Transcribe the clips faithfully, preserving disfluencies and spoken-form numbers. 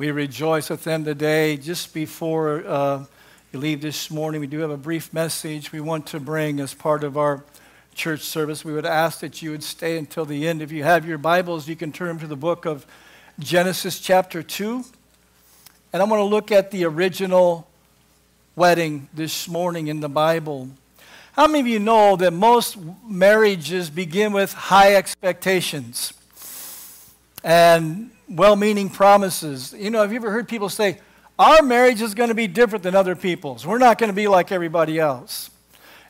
We rejoice with them today. Just before uh, you leave this morning, we do have a brief message we want to bring as part of our church service. We would ask that you would stay until the end. If you have your Bibles, you can turn to the book of Genesis chapter two. And I'm going to look at the original wedding this morning in the Bible. How many of you know that most marriages begin with high expectations and well-meaning promises? You know, have you ever heard people say, our marriage is going to be different than other people's. We're not going to be like everybody else.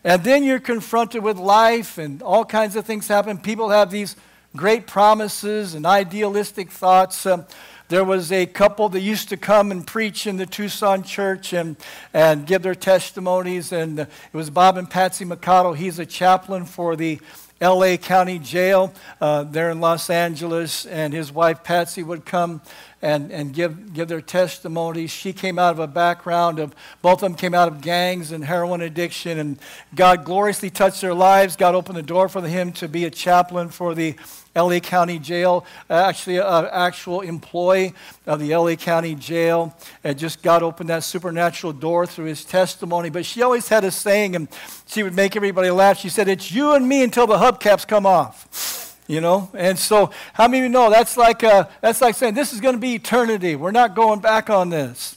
And then you're confronted with life and all kinds of things happen. People have these great promises and idealistic thoughts. Um, There was a couple that used to come and preach in the Tucson church and, and give their testimonies. And it was Bob and Patsy McCottle. He's a chaplain for the L A County Jail uh, there in Los Angeles. And his wife, Patsy, would come and, and give, give their testimonies. She came out of a background of, both of them came out of gangs and heroin addiction. And God gloriously touched their lives. God opened the door for him to be a chaplain for the L A County Jail, actually an uh, actual employee of the L A County Jail, and just God opened that supernatural door through his testimony. But she always had a saying, and she would make everybody laugh. She said, it's you and me until the hubcaps come off. You know, and so how many of you know that's like, uh, that's like saying this is going to be eternity. We're not going back on this.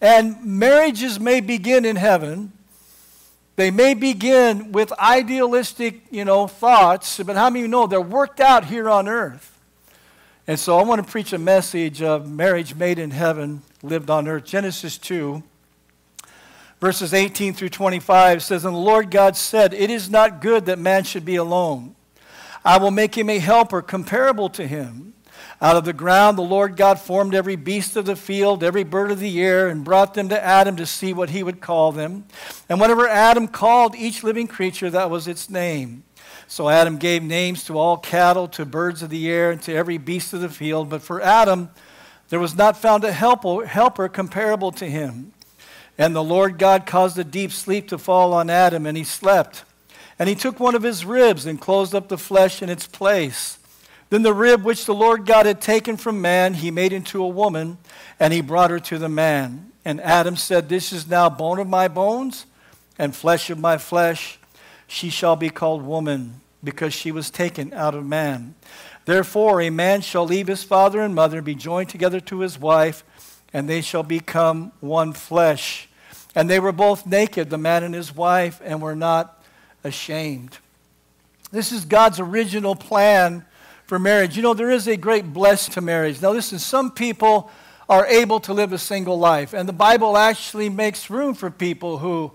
And marriages may begin in heaven. They may begin with idealistic, you know, thoughts, but how many of you know they're worked out here on earth? And so I want to preach a message of marriage made in heaven, lived on earth. Genesis two, verses eighteen through twenty-five says, and the Lord God said, it is not good that man should be alone. I will make him a helper comparable to him. Out of the ground the Lord God formed every beast of the field, every bird of the air, and brought them to Adam to see what he would call them. And whatever Adam called each living creature, that was its name. So Adam gave names to all cattle, to birds of the air, and to every beast of the field. But for Adam, there was not found a helper, helper comparable to him. And the Lord God caused a deep sleep to fall on Adam, and he slept. And he took one of his ribs and closed up the flesh in its place. Then the rib which the Lord God had taken from man, he made into a woman, and he brought her to the man. And Adam said, this is now bone of my bones and flesh of my flesh. She shall be called woman, because she was taken out of man. Therefore a man shall leave his father and mother, be joined together to his wife, and they shall become one flesh. And they were both naked, the man and his wife, and were not ashamed. This is God's original plan for marriage. You know, there is a great blessing to marriage. Now listen, some people are able to live a single life, and the Bible actually makes room for people who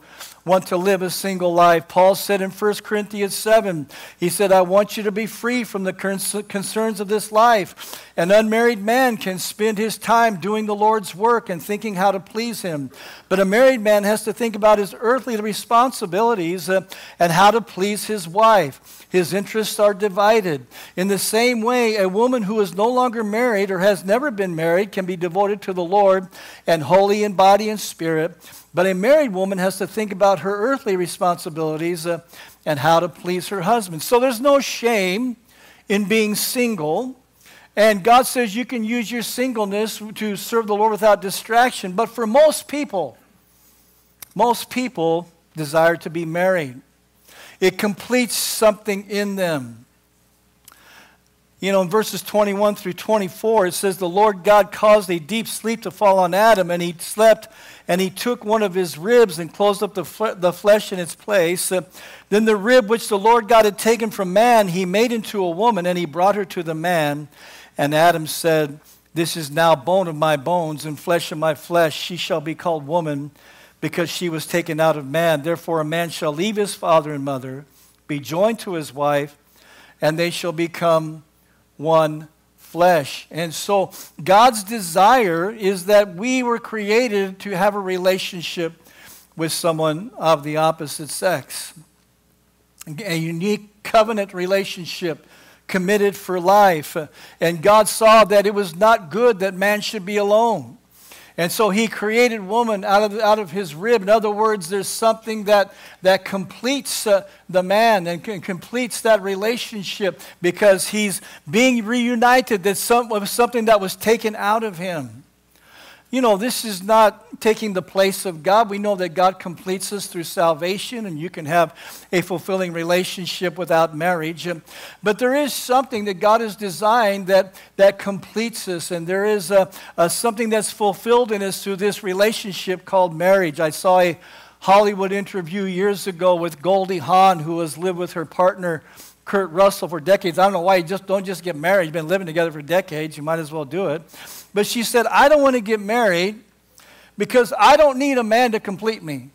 want to live a single life. Paul said in First Corinthians seven, he said, I want you to be free from the concerns of this life. An unmarried man can spend his time doing the Lord's work and thinking how to please him. But a married man has to think about his earthly responsibilities and how to please his wife. His interests are divided. In the same way, a woman who is no longer married or has never been married can be devoted to the Lord and holy in body and spirit. But a married woman has to think about her earthly responsibilities uh, and how to please her husband. So there's no shame in being single. And God says you can use your singleness to serve the Lord without distraction. But for most people, most people desire to be married. It completes something in them. You know, in verses twenty-one through twenty-four, it says, the Lord God caused a deep sleep to fall on Adam, and he slept, and he took one of his ribs and closed up the, fle- the flesh in its place. Uh, then the rib which the Lord God had taken from man, he made into a woman, and he brought her to the man. And Adam said, this is now bone of my bones and flesh of my flesh. She shall be called woman, because she was taken out of man. Therefore a man shall leave his father and mother, be joined to his wife, and they shall become one flesh. And so God's desire is that we were created to have a relationship with someone of the opposite sex. A unique covenant relationship, committed for life. And God saw that it was not good that man should be alone. And so he created woman out of out of his rib. In other words, there's something that, that completes uh, the man and c- completes that relationship, because he's being reunited that some, with something that was taken out of him. you know, this is not taking the place of God. We know that God completes us through salvation, and you can have a fulfilling relationship without marriage. And, but there is something that God has designed that, that completes us, and there is a, a something that's fulfilled in us through this relationship called marriage. I saw a Hollywood interview years ago with Goldie Hahn, who has lived with her partner, Kurt Russell, for decades. I don't know why you just don't just get married. You've been living together for decades. You might as well do it. But she said, I don't want to get married because I don't need a man to complete me.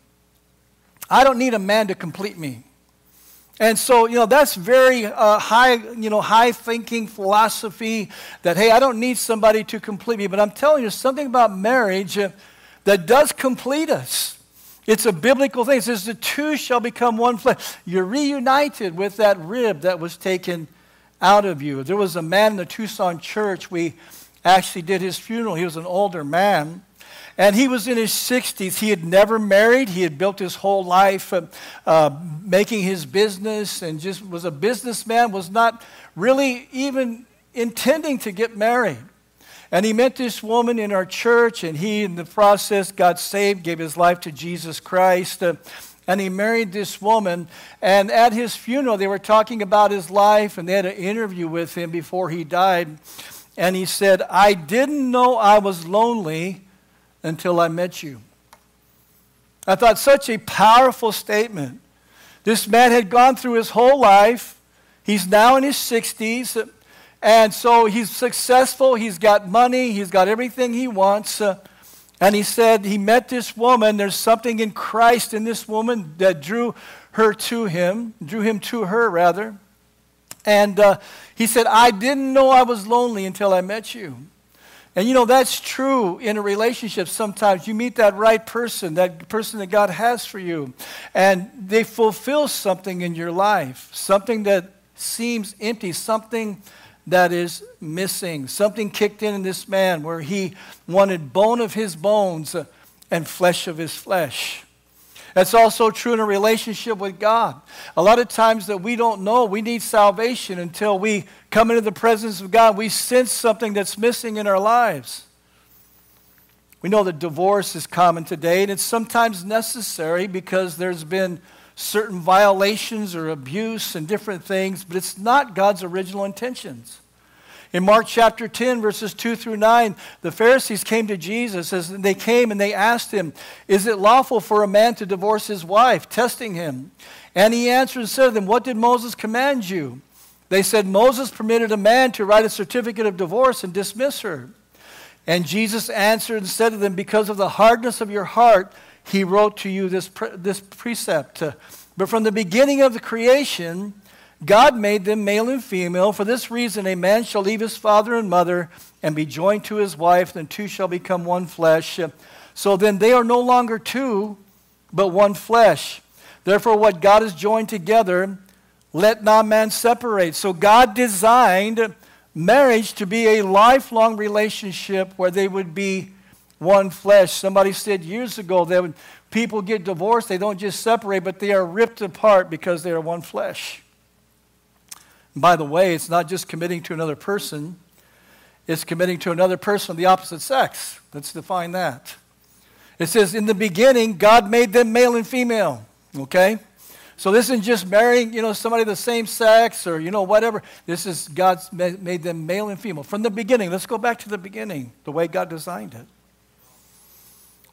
I don't need a man to complete me. And so, you know, that's very uh, high, you know, high thinking philosophy that, hey, I don't need somebody to complete me. But I'm telling you, something about marriage that does complete us. It's a biblical thing. It says the two shall become one flesh. You're reunited with that rib that was taken out of you. There was a man in the Tucson church. We actually did his funeral. He was an older man. And he was in his sixties. He had never married. He had built his whole life uh, uh, making his business, and just was a businessman, was not really even intending to get married. And he met this woman in our church, and he, in the process, got saved, gave his life to Jesus Christ, uh, and he married this woman. And at his funeral, they were talking about his life, and they had an interview with him before he died. And he said, I didn't know I was lonely until I met you. I thought, such a powerful statement. This man had gone through his whole life. He's now in his sixties. And so he's successful, he's got money, he's got everything he wants. Uh, and he said he met this woman. There's something in Christ in this woman that drew her to him, drew him to her rather. And uh, he said, I didn't know I was lonely until I met you. And you know, that's true in a relationship sometimes. You meet that right person, that person that God has for you. And they fulfill something in your life, something that seems empty, something that is missing. Something kicked in in this man where he wanted bone of his bones and flesh of his flesh. That's also true in a relationship with God. A lot of times that we don't know, we need salvation until we come into the presence of God. We sense something that's missing in our lives. We know that divorce is common today, and it's sometimes necessary because there's been certain violations or abuse and different things, but it's not God's original intentions. In Mark chapter ten, verses two through nine, the Pharisees came to Jesus, as they came and they asked him, is it lawful for a man to divorce his wife, testing him? And he answered and said to them, what did Moses command you? They said, Moses permitted a man to write a certificate of divorce and dismiss her. And Jesus answered and said to them, because of the hardness of your heart, he wrote to you this pre- this precept. But from the beginning of the creation, God made them male and female. For this reason, a man shall leave his father and mother and be joined to his wife, and two shall become one flesh. So then they are no longer two, but one flesh. Therefore, what God has joined together, let not man separate. So God designed marriage to be a lifelong relationship where they would be one flesh. Somebody said years ago that when people get divorced, they don't just separate, but they are ripped apart because they are one flesh. And by the way, it's not just committing to another person. It's committing to another person of the opposite sex. Let's define that. It says, in the beginning, God made them male and female. Okay? So this isn't just marrying, you know, somebody of the same sex or, you know, whatever. This is God's made them male and female. From the beginning, let's go back to the beginning, the way God designed it.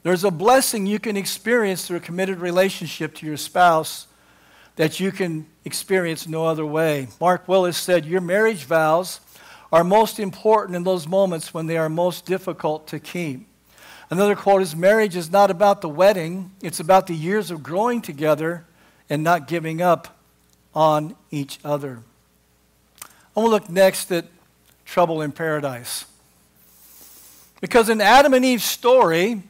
There's a blessing you can experience through a committed relationship to your spouse that you can experience no other way. Mark Willis said, your marriage vows are most important in those moments when they are most difficult to keep. Another quote is, marriage is not about the wedding. It's about the years of growing together and not giving up on each other. I want to look next at trouble in paradise. Because in Adam and Eve's story,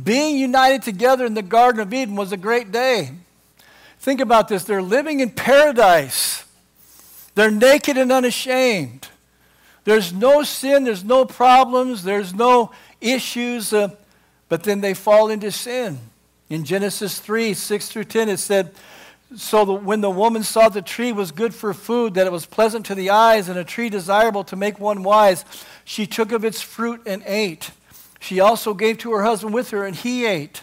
being united together in the Garden of Eden was a great day. Think about this. They're living in paradise. They're naked and unashamed. There's no sin. There's no problems. There's no issues. Uh, but then they fall into sin. In Genesis three, six through ten, it said, so the, when the woman saw the tree was good for food, that it was pleasant to the eyes, and a tree desirable to make one wise, she took of its fruit and ate. She also gave to her husband with her, and he ate.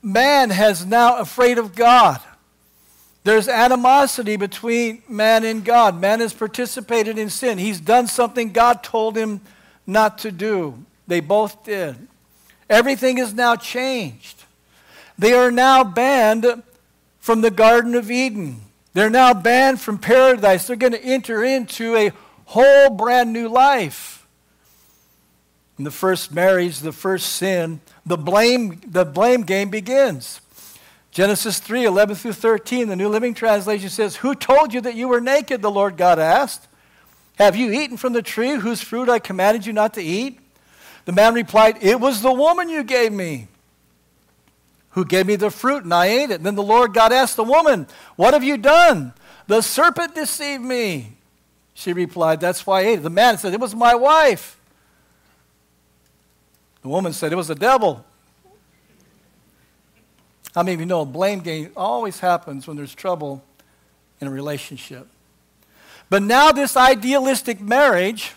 man has now afraid of God. There's animosity between man and God. Man has participated in sin. He's done something God told him not to do. They both did. Everything is now changed. They are now banned from the Garden of Eden. They're now banned from paradise. They're going to enter into a whole brand new life. In the first marriage, the first sin, the blame, the blame game begins. Genesis three, eleven through thirteen, the New Living Translation says, "Who told you that you were naked?" the Lord God asked. "Have you eaten from the tree whose fruit I commanded you not to eat?" The man replied, "It was the woman you gave me, who gave me the fruit, and I ate it." Then the Lord God asked the woman, "What have you done?" "The serpent deceived me," she replied. "That's why I ate it." The man said, "It was my wife." The woman said, "It was the devil." How many of you know a blame game always happens when there's trouble in a relationship? But now this idealistic marriage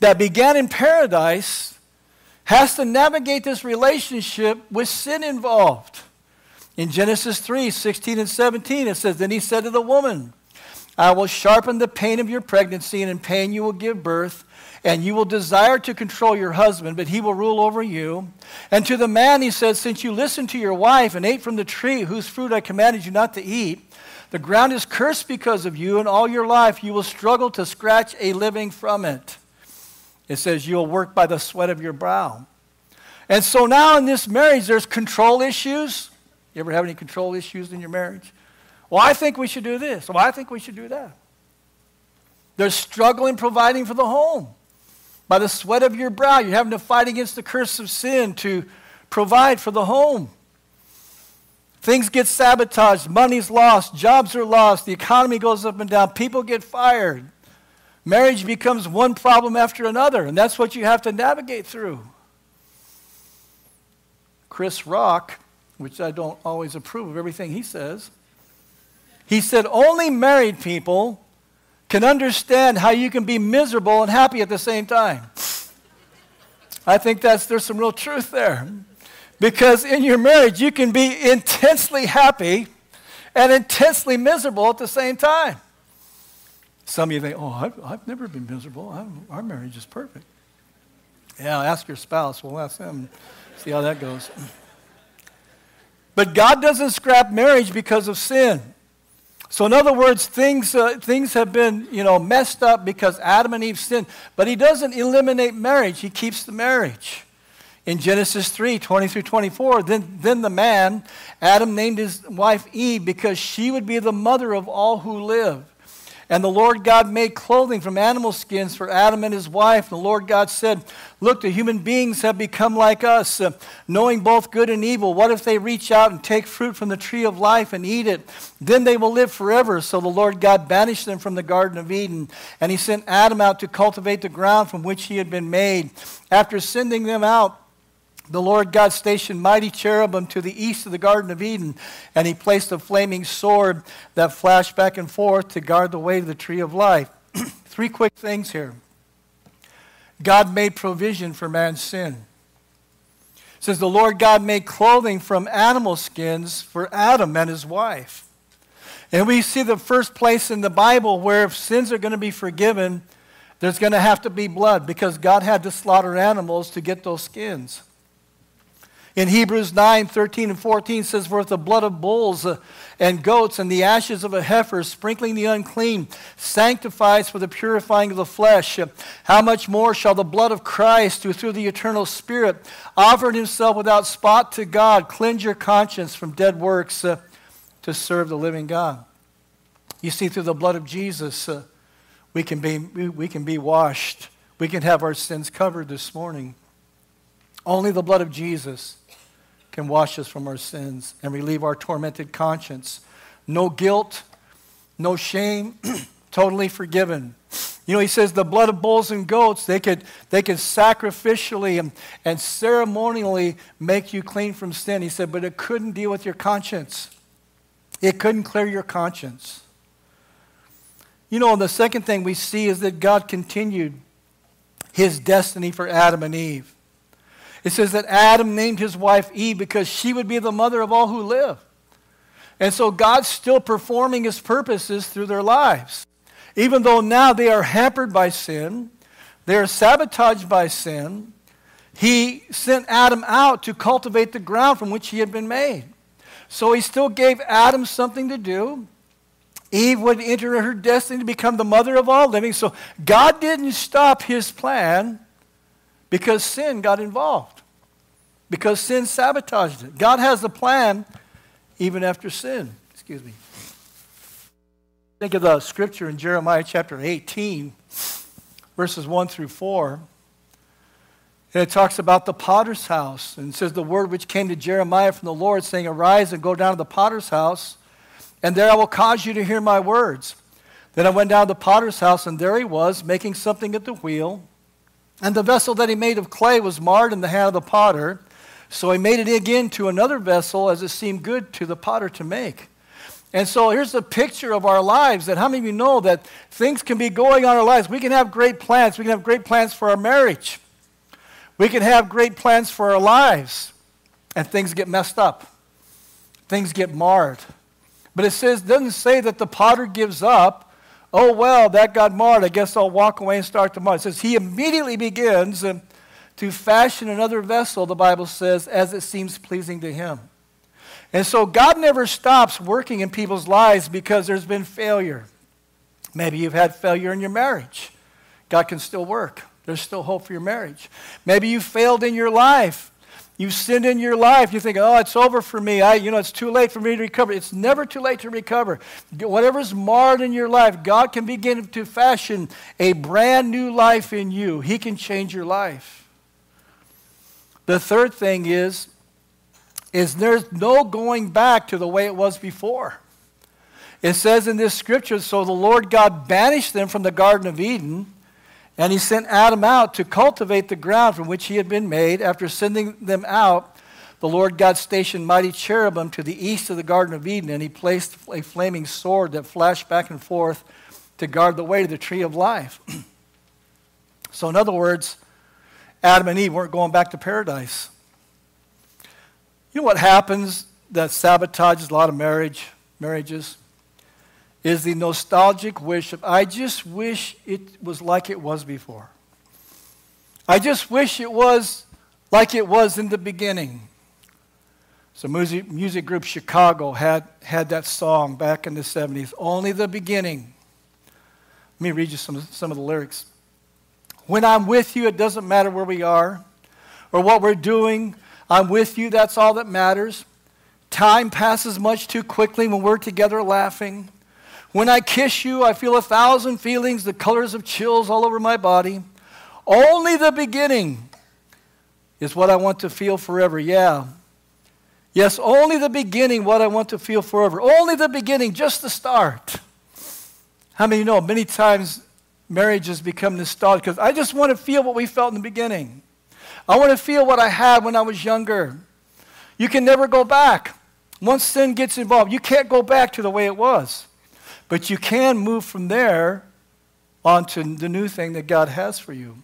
that began in paradise has to navigate this relationship with sin involved. In Genesis three, sixteen and seventeen, it says, "Then he said to the woman, 'I will sharpen the pain of your pregnancy, and in pain you will give birth, and you will desire to control your husband, but he will rule over you.' And to the man he said, 'Since you listened to your wife and ate from the tree whose fruit I commanded you not to eat, the ground is cursed because of you, and all your life you will struggle to scratch a living from it.'" It says, "You'll work by the sweat of your brow." And so now in this marriage, there's control issues. You ever have any control issues in your marriage? "Well, I think we should do this. Well, I think we should do that." There's struggle in providing for the home. By the sweat of your brow, you're having to fight against the curse of sin to provide for the home. Things get sabotaged. Money's lost. Jobs are lost. The economy goes up and down. People get fired. Marriage becomes one problem after another, and that's what you have to navigate through. Chris Rock, which I don't always approve of everything he says, he said, "Only married people can understand how you can be miserable and happy at the same time." I think that's there's some real truth there. Because in your marriage, you can be intensely happy and intensely miserable at the same time. Some of you think, "Oh, I've, I've never been miserable. I'm, our marriage is perfect." Yeah, ask your spouse. We'll ask them. See how that goes. But God doesn't scrap marriage because of sin. So in other words, things uh, things have been, you know, messed up because Adam and Eve sinned. But he doesn't eliminate marriage. He keeps the marriage. In Genesis three, twenty through twenty-four, then, then the man, Adam, named his wife Eve because she would be the mother of all who live. And the Lord God made clothing from animal skins for Adam and his wife. And the Lord God said, "Look, the human beings have become like us, uh, knowing both good and evil. What if they reach out and take fruit from the tree of life and eat it? Then they will live forever." So the Lord God banished them from the Garden of Eden. And he sent Adam out to cultivate the ground from which he had been made. After sending them out, the Lord God stationed mighty cherubim to the east of the Garden of Eden, and he placed a flaming sword that flashed back and forth to guard the way to the tree of life. Three quick things here. God made provision for man's sin. It says the Lord God made clothing from animal skins for Adam and his wife. And we see the first place in the Bible where if sins are going to be forgiven, there's going to have to be blood, because God had to slaughter animals to get those skins. In Hebrews nine, thirteen and fourteen says, "For if the blood of bulls and goats and the ashes of a heifer, sprinkling the unclean, sanctifies for the purifying of the flesh, how much more shall the blood of Christ, who through the eternal Spirit offered himself without spot to God, cleanse your conscience from dead works uh, to serve the living God?" You see, through the blood of Jesus, uh, we can be, we can be washed. We can have our sins covered this morning. Only the blood of Jesus can wash us from our sins and relieve our tormented conscience. No guilt, no shame, totally forgiven. You know, he says the blood of bulls and goats, they could, they could sacrificially and, and ceremonially make you clean from sin. He said, but it couldn't deal with your conscience. It couldn't clear your conscience. You know, the second thing we see is that God continued his destiny for Adam and Eve. It says that Adam named his wife Eve because she would be the mother of all who live. And so God's still performing his purposes through their lives. Even though now they are hampered by sin, they are sabotaged by sin, he sent Adam out to cultivate the ground from which he had been made. So he still gave Adam something to do. Eve would enter her destiny to become the mother of all living. So God didn't stop his plan because sin got involved, because sin sabotaged it. God has a plan even after sin. Excuse me. Think of the scripture in Jeremiah chapter eighteen, verses one through four. And it talks about the potter's house. And it says, the word which came to Jeremiah from the Lord, saying, arise and go down to the potter's house, and there I will cause you to hear my words. Then I went down to the potter's house, and there he was, making something at the wheel. And the vessel that he made of clay was marred in the hand of the potter. So he made it again to another vessel, as it seemed good to the potter to make. And so here's a picture of our lives, that how many of you know that things can be going on in our lives. We can have great plans. We can have great plans for our marriage. We can have great plans for our lives. And things get messed up. Things get marred. But it says, doesn't say that the potter gives up. Oh, well, that got marred. I guess I'll walk away and start tomorrow. It says he immediately begins to fashion another vessel, the Bible says, as it seems pleasing to him. And so God never stops working in people's lives because there's been failure. Maybe you've had failure in your marriage. God can still work. There's still hope for your marriage. Maybe you failed in your life. You sinned in your life. You think, oh, it's over for me. I, you know, it's too late for me to recover. It's never too late to recover. Whatever's marred in your life, God can begin to fashion a brand new life in you. He can change your life. The third thing is, is there's no going back to the way it was before. It says in this scripture, so the Lord God banished them from the Garden of Eden, and he sent Adam out to cultivate the ground from which he had been made. After sending them out, the Lord God stationed mighty cherubim to the east of the Garden of Eden, and he placed a flaming sword that flashed back and forth to guard the way to the tree of life. So in other words, Adam and Eve weren't going back to paradise. You know what happens that sabotages a lot of marriage, marriages is the nostalgic wish of, I just wish it was like it was before. I just wish it was like it was in the beginning. So music, music group Chicago had, had that song back in the seventies, Only the Beginning. Let me read you some, some of the lyrics. When I'm with you, it doesn't matter where we are or what we're doing. I'm with you, that's all that matters. Time passes much too quickly when we're together laughing. When I kiss you, I feel a thousand feelings, the colors of chills all over my body. Only the beginning is what I want to feel forever, yeah. Yes, only the beginning, what I want to feel forever. Only the beginning, just the start. How many of you know, many times marriages become nostalgic because I just want to feel what we felt in the beginning. I want to feel what I had when I was younger. You can never go back. Once sin gets involved, you can't go back to the way it was. But you can move from there onto the new thing that God has for you.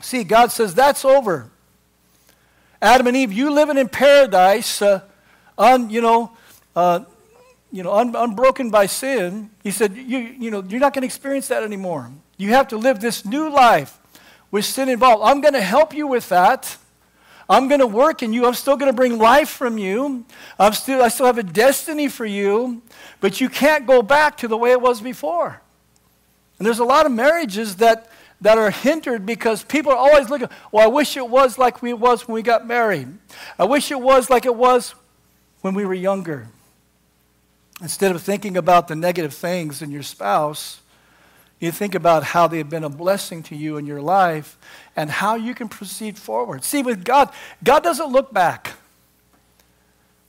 See, God says, that's over. Adam and Eve, you living in paradise, uh, un, you know, uh, you know, un, unbroken by sin. He said, you, you know, you're not going to experience that anymore. You have to live this new life with sin involved. I'm going to help you with that. I'm going to work in you. I'm still going to bring life from you. I'm still, I still have a destiny for you, but you can't go back to the way it was before. And there's a lot of marriages that, that are hindered because people are always looking, well, I wish it was like we was when we got married. I wish it was like it was when we were younger. Instead of thinking about the negative things in your spouse, You think about how they've been a blessing to you in your life and how you can proceed forward. See, with God, God doesn't look back.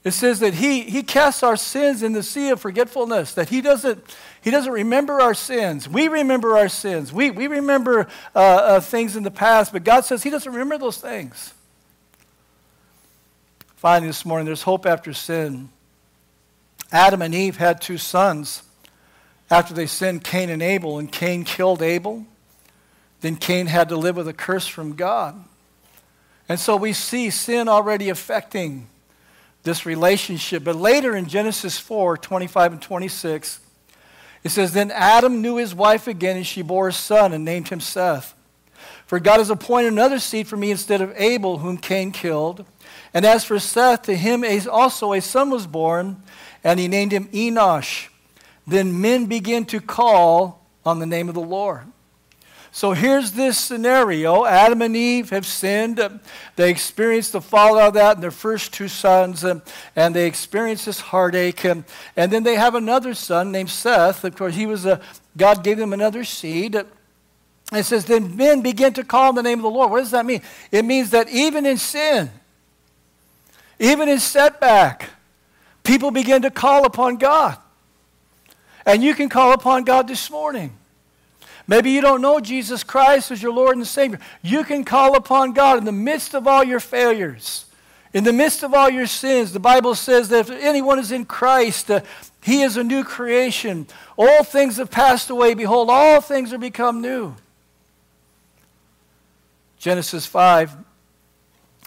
It says that he, he casts our sins in the sea of forgetfulness, that he doesn't, he doesn't remember our sins. We remember our sins. We, we remember uh, uh, things in the past, but God says he doesn't remember those things. Finally, this morning, there's hope after sin. Adam and Eve had two sons. After they sinned, Cain and Abel, and Cain killed Abel. Then Cain had to live with a curse from God. And so we see sin already affecting this relationship. But later in Genesis four, twenty-five and twenty-six, it says, "Then Adam knew his wife again, and she bore a son and named him Seth. For God has appointed another seed for me instead of Abel, whom Cain killed. And as for Seth, to him also a son was born, and he named him Enosh. Then men begin to call on the name of the Lord." So here's this scenario. Adam and Eve have sinned. They experienced the fallout of that in their first two sons, and, and they experienced this heartache. And, and then they have another son named Seth. Of course, he was a, God gave them another seed. It says, then men begin to call on the name of the Lord. What does that mean? It means that even in sin, even in setback, people begin to call upon God. And you can call upon God this morning. Maybe you don't know Jesus Christ as your Lord and Savior. You can call upon God in the midst of all your failures, in the midst of all your sins. The Bible says that if anyone is in Christ, uh, he is a new creation. All things have passed away. Behold, all things are become new. Genesis five,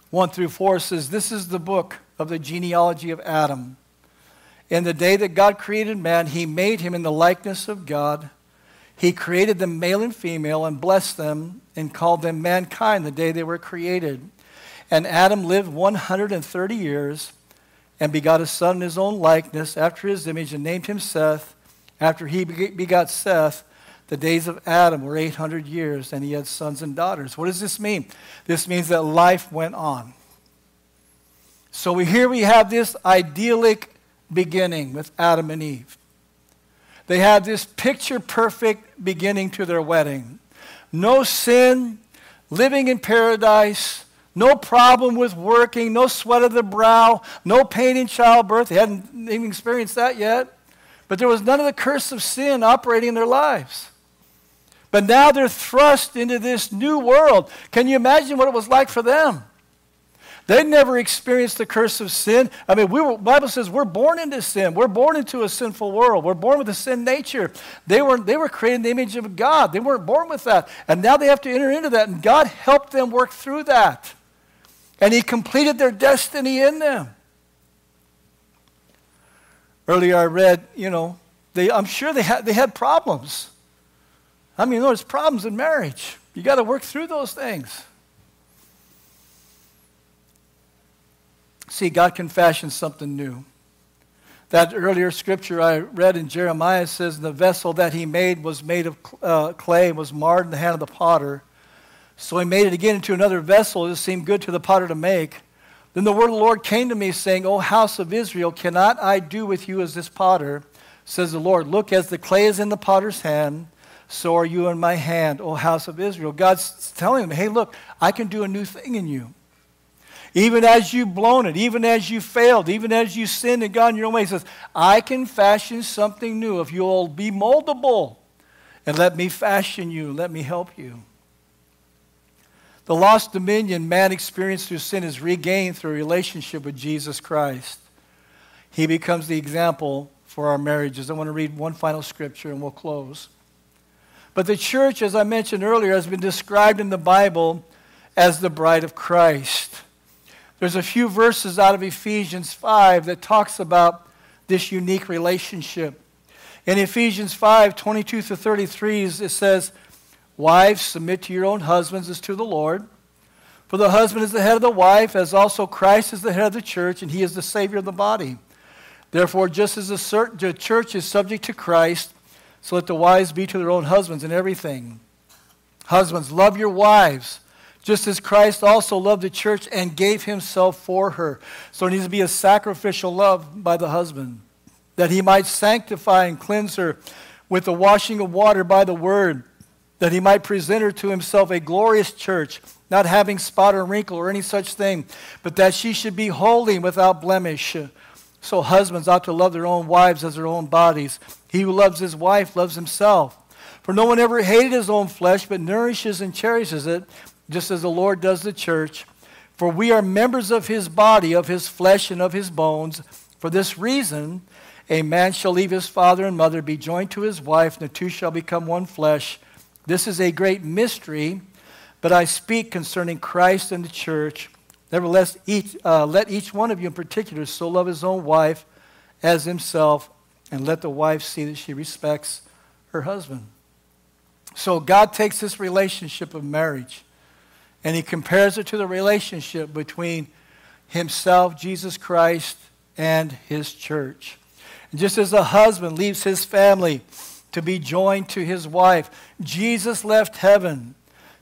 one through four says, "This is the book of the genealogy of Adam. In the day that God created man, he made him in the likeness of God. He created them male and female and blessed them and called them mankind the day they were created. And Adam lived one hundred thirty years and begot a son in his own likeness after his image and named him Seth. After he begot Seth, the days of Adam were eight hundred years and he had sons and daughters." What does this mean? This means that life went on. So we, here we have this idyllic beginning with Adam and Eve. They had this picture-perfect beginning to their wedding. No sin, living in paradise, no problem with working, no sweat of the brow, no pain in childbirth. They hadn't even experienced that yet. But there was none of the curse of sin operating in their lives. But now they're thrust into this new world. Can you imagine what it was like for them? They never experienced the curse of sin. I mean, we were, the Bible says we're born into sin. We're born into a sinful world. We're born with a sin nature. They were, they were created in the image of God. They weren't born with that. And now they have to enter into that. And God helped them work through that. And he completed their destiny in them. Earlier I read, you know, they, I'm sure they had, they had problems. I mean, there's problems in marriage. You got to work through those things. See, God can fashion something new. That earlier scripture I read in Jeremiah says, "The vessel that he made was made of uh, clay and was marred in the hand of the potter. So he made it again into another vessel that seemed good to the potter to make. Then the word of the Lord came to me, saying, O house of Israel, cannot I do with you as this potter? Says the Lord, look, as the clay is in the potter's hand, so are you in my hand, O house of Israel." God's telling them, hey, look, I can do a new thing in you. Even as you've blown it, even as you failed, even as you sinned and gone your own way, he says, I can fashion something new if you'll be moldable and let me fashion you, let me help you. The lost dominion man experienced through sin is regained through a relationship with Jesus Christ. He becomes the example for our marriages. I want to read one final scripture and we'll close. But the church, as I mentioned earlier, has been described in the Bible as the bride of Christ. There's a few verses out of Ephesians five that talks about this unique relationship. In Ephesians five, twenty-two through thirty-three, it says, "Wives, submit to your own husbands as to the Lord. For the husband is the head of the wife, as also Christ is the head of the church, and he is the Savior of the body. Therefore, just as the church is subject to Christ, so let the wives be to their own husbands in everything. Husbands, love your wives, just as Christ also loved the church and gave himself for her." So it needs to be a sacrificial love by the husband, that he might sanctify and cleanse her with the washing of water by the word, that he might present her to himself a glorious church, not having spot or wrinkle or any such thing, but that she should be holy and without blemish. So husbands ought to love their own wives as their own bodies. He who loves his wife loves himself. For no one ever hated his own flesh, but nourishes and cherishes it, just as the Lord does the church. For we are members of his body, of his flesh, and of his bones. For this reason, a man shall leave his father and mother, be joined to his wife, and the two shall become one flesh. This is a great mystery, but I speak concerning Christ and the church. Nevertheless, each, uh, let each one of you in particular so love his own wife as himself, and let the wife see that she respects her husband. So God takes this relationship of marriage, and he compares it to the relationship between himself, Jesus Christ, and his church. And just as a husband leaves his family to be joined to his wife, Jesus left heaven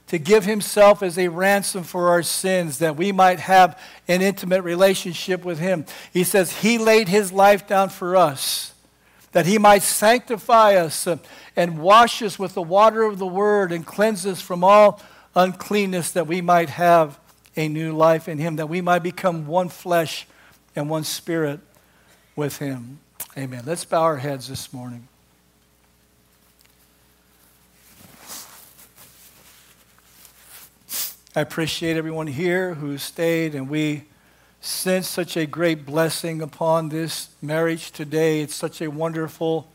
to give himself as a ransom for our sins, that we might have an intimate relationship with him. He says he laid his life down for us, that he might sanctify us and wash us with the water of the word and cleanse us from all uncleanness, that we might have a new life in him, that we might become one flesh and one spirit with him. Amen. Let's bow our heads this morning. I appreciate everyone here who stayed, and we sense such a great blessing upon this marriage today. It's such a wonderful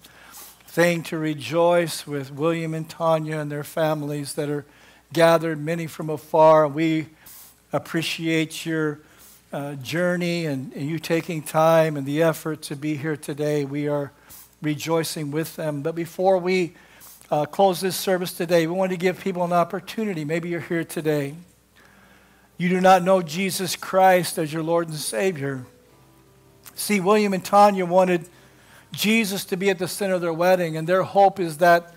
thing to rejoice with William and Tanya and their families that are gathered, many from afar. We appreciate your uh, journey and, and you taking time and the effort to be here today. We are rejoicing with them. But before we uh, close this service today, we want to give people an opportunity. Maybe you're here today. You do not know Jesus Christ as your Lord and Savior. See, William and Tanya wanted Jesus to be at the center of their wedding, and their hope is that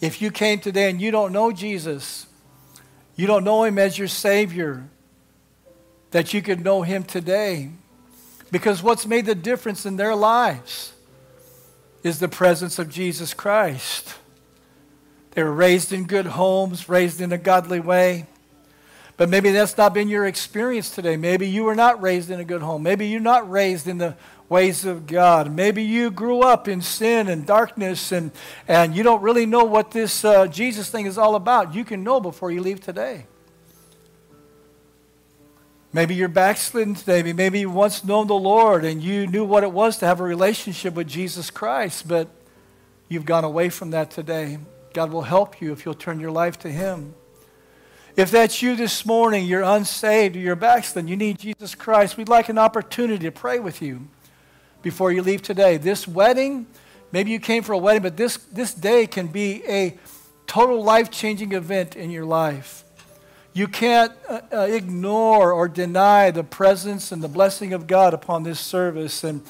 if you came today and you don't know Jesus, you don't know him as your Savior, that you could know him today. Because what's made the difference in their lives is the presence of Jesus Christ. They were raised in good homes, raised in a godly way. But maybe that's not been your experience today. Maybe you were not raised in a good home. Maybe you're not raised in the ways of God. Maybe you grew up in sin and darkness, and, and you don't really know what this uh, Jesus thing is all about. You can know before you leave today. Maybe you're backslidden today. Maybe you once known the Lord and you knew what it was to have a relationship with Jesus Christ, but you've gone away from that today. God will help you if you'll turn your life to him. If that's you this morning, you're unsaved, or you're backslidden, you need Jesus Christ, we'd like an opportunity to pray with you before you leave today. This wedding, maybe you came for a wedding, but this, this day can be a total life-changing event in your life. You can't uh, uh, ignore or deny the presence and the blessing of God upon this service, and,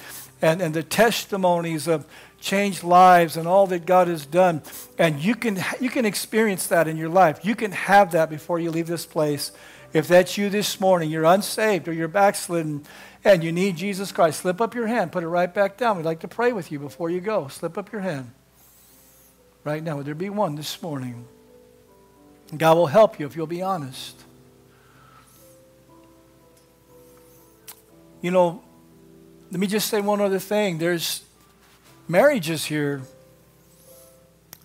and, and the testimonies of changed lives and all that God has done. And you can you can experience that in your life. You can have that before you leave this place. If that's you this morning, you're unsaved or you're backslidden and you need Jesus Christ, slip up your hand, put it right back down. We'd like to pray with you before you go. Slip up your hand right now. Would there be one this morning? God will help you if you'll be honest. You know, let me just say one other thing. There's marriages here.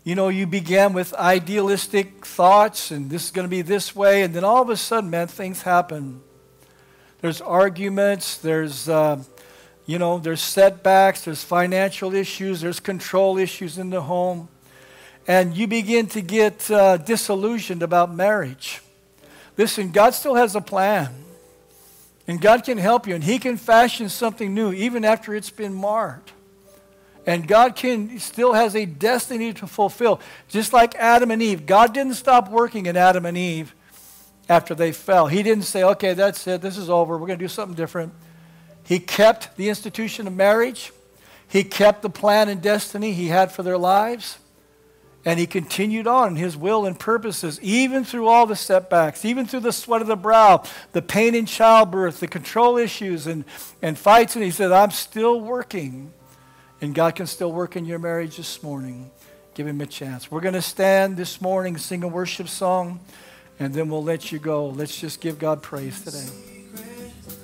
You know, you began with idealistic thoughts and this is going to be this way, and then all of a sudden, man, things happen. There's arguments, there's, uh, you know, there's setbacks, there's financial issues, there's control issues in the home, and you begin to get uh, disillusioned about marriage. Listen, God still has a plan, and God can help you, and he can fashion something new even after it's been marred. And God can still has a destiny to fulfill. Just like Adam and Eve. God didn't stop working in Adam and Eve after they fell. He didn't say, okay, that's it. This is over. We're going to do something different. He kept the institution of marriage. He kept the plan and destiny he had for their lives. And he continued on in his will and purposes, even through all the setbacks, even through the sweat of the brow, the pain in childbirth, the control issues and, and fights. And he said, I'm still working. And God can still work in your marriage this morning Give him a chance. We're going to stand this morning, sing a worship song, and then we'll let you go. Let's just give God praise today.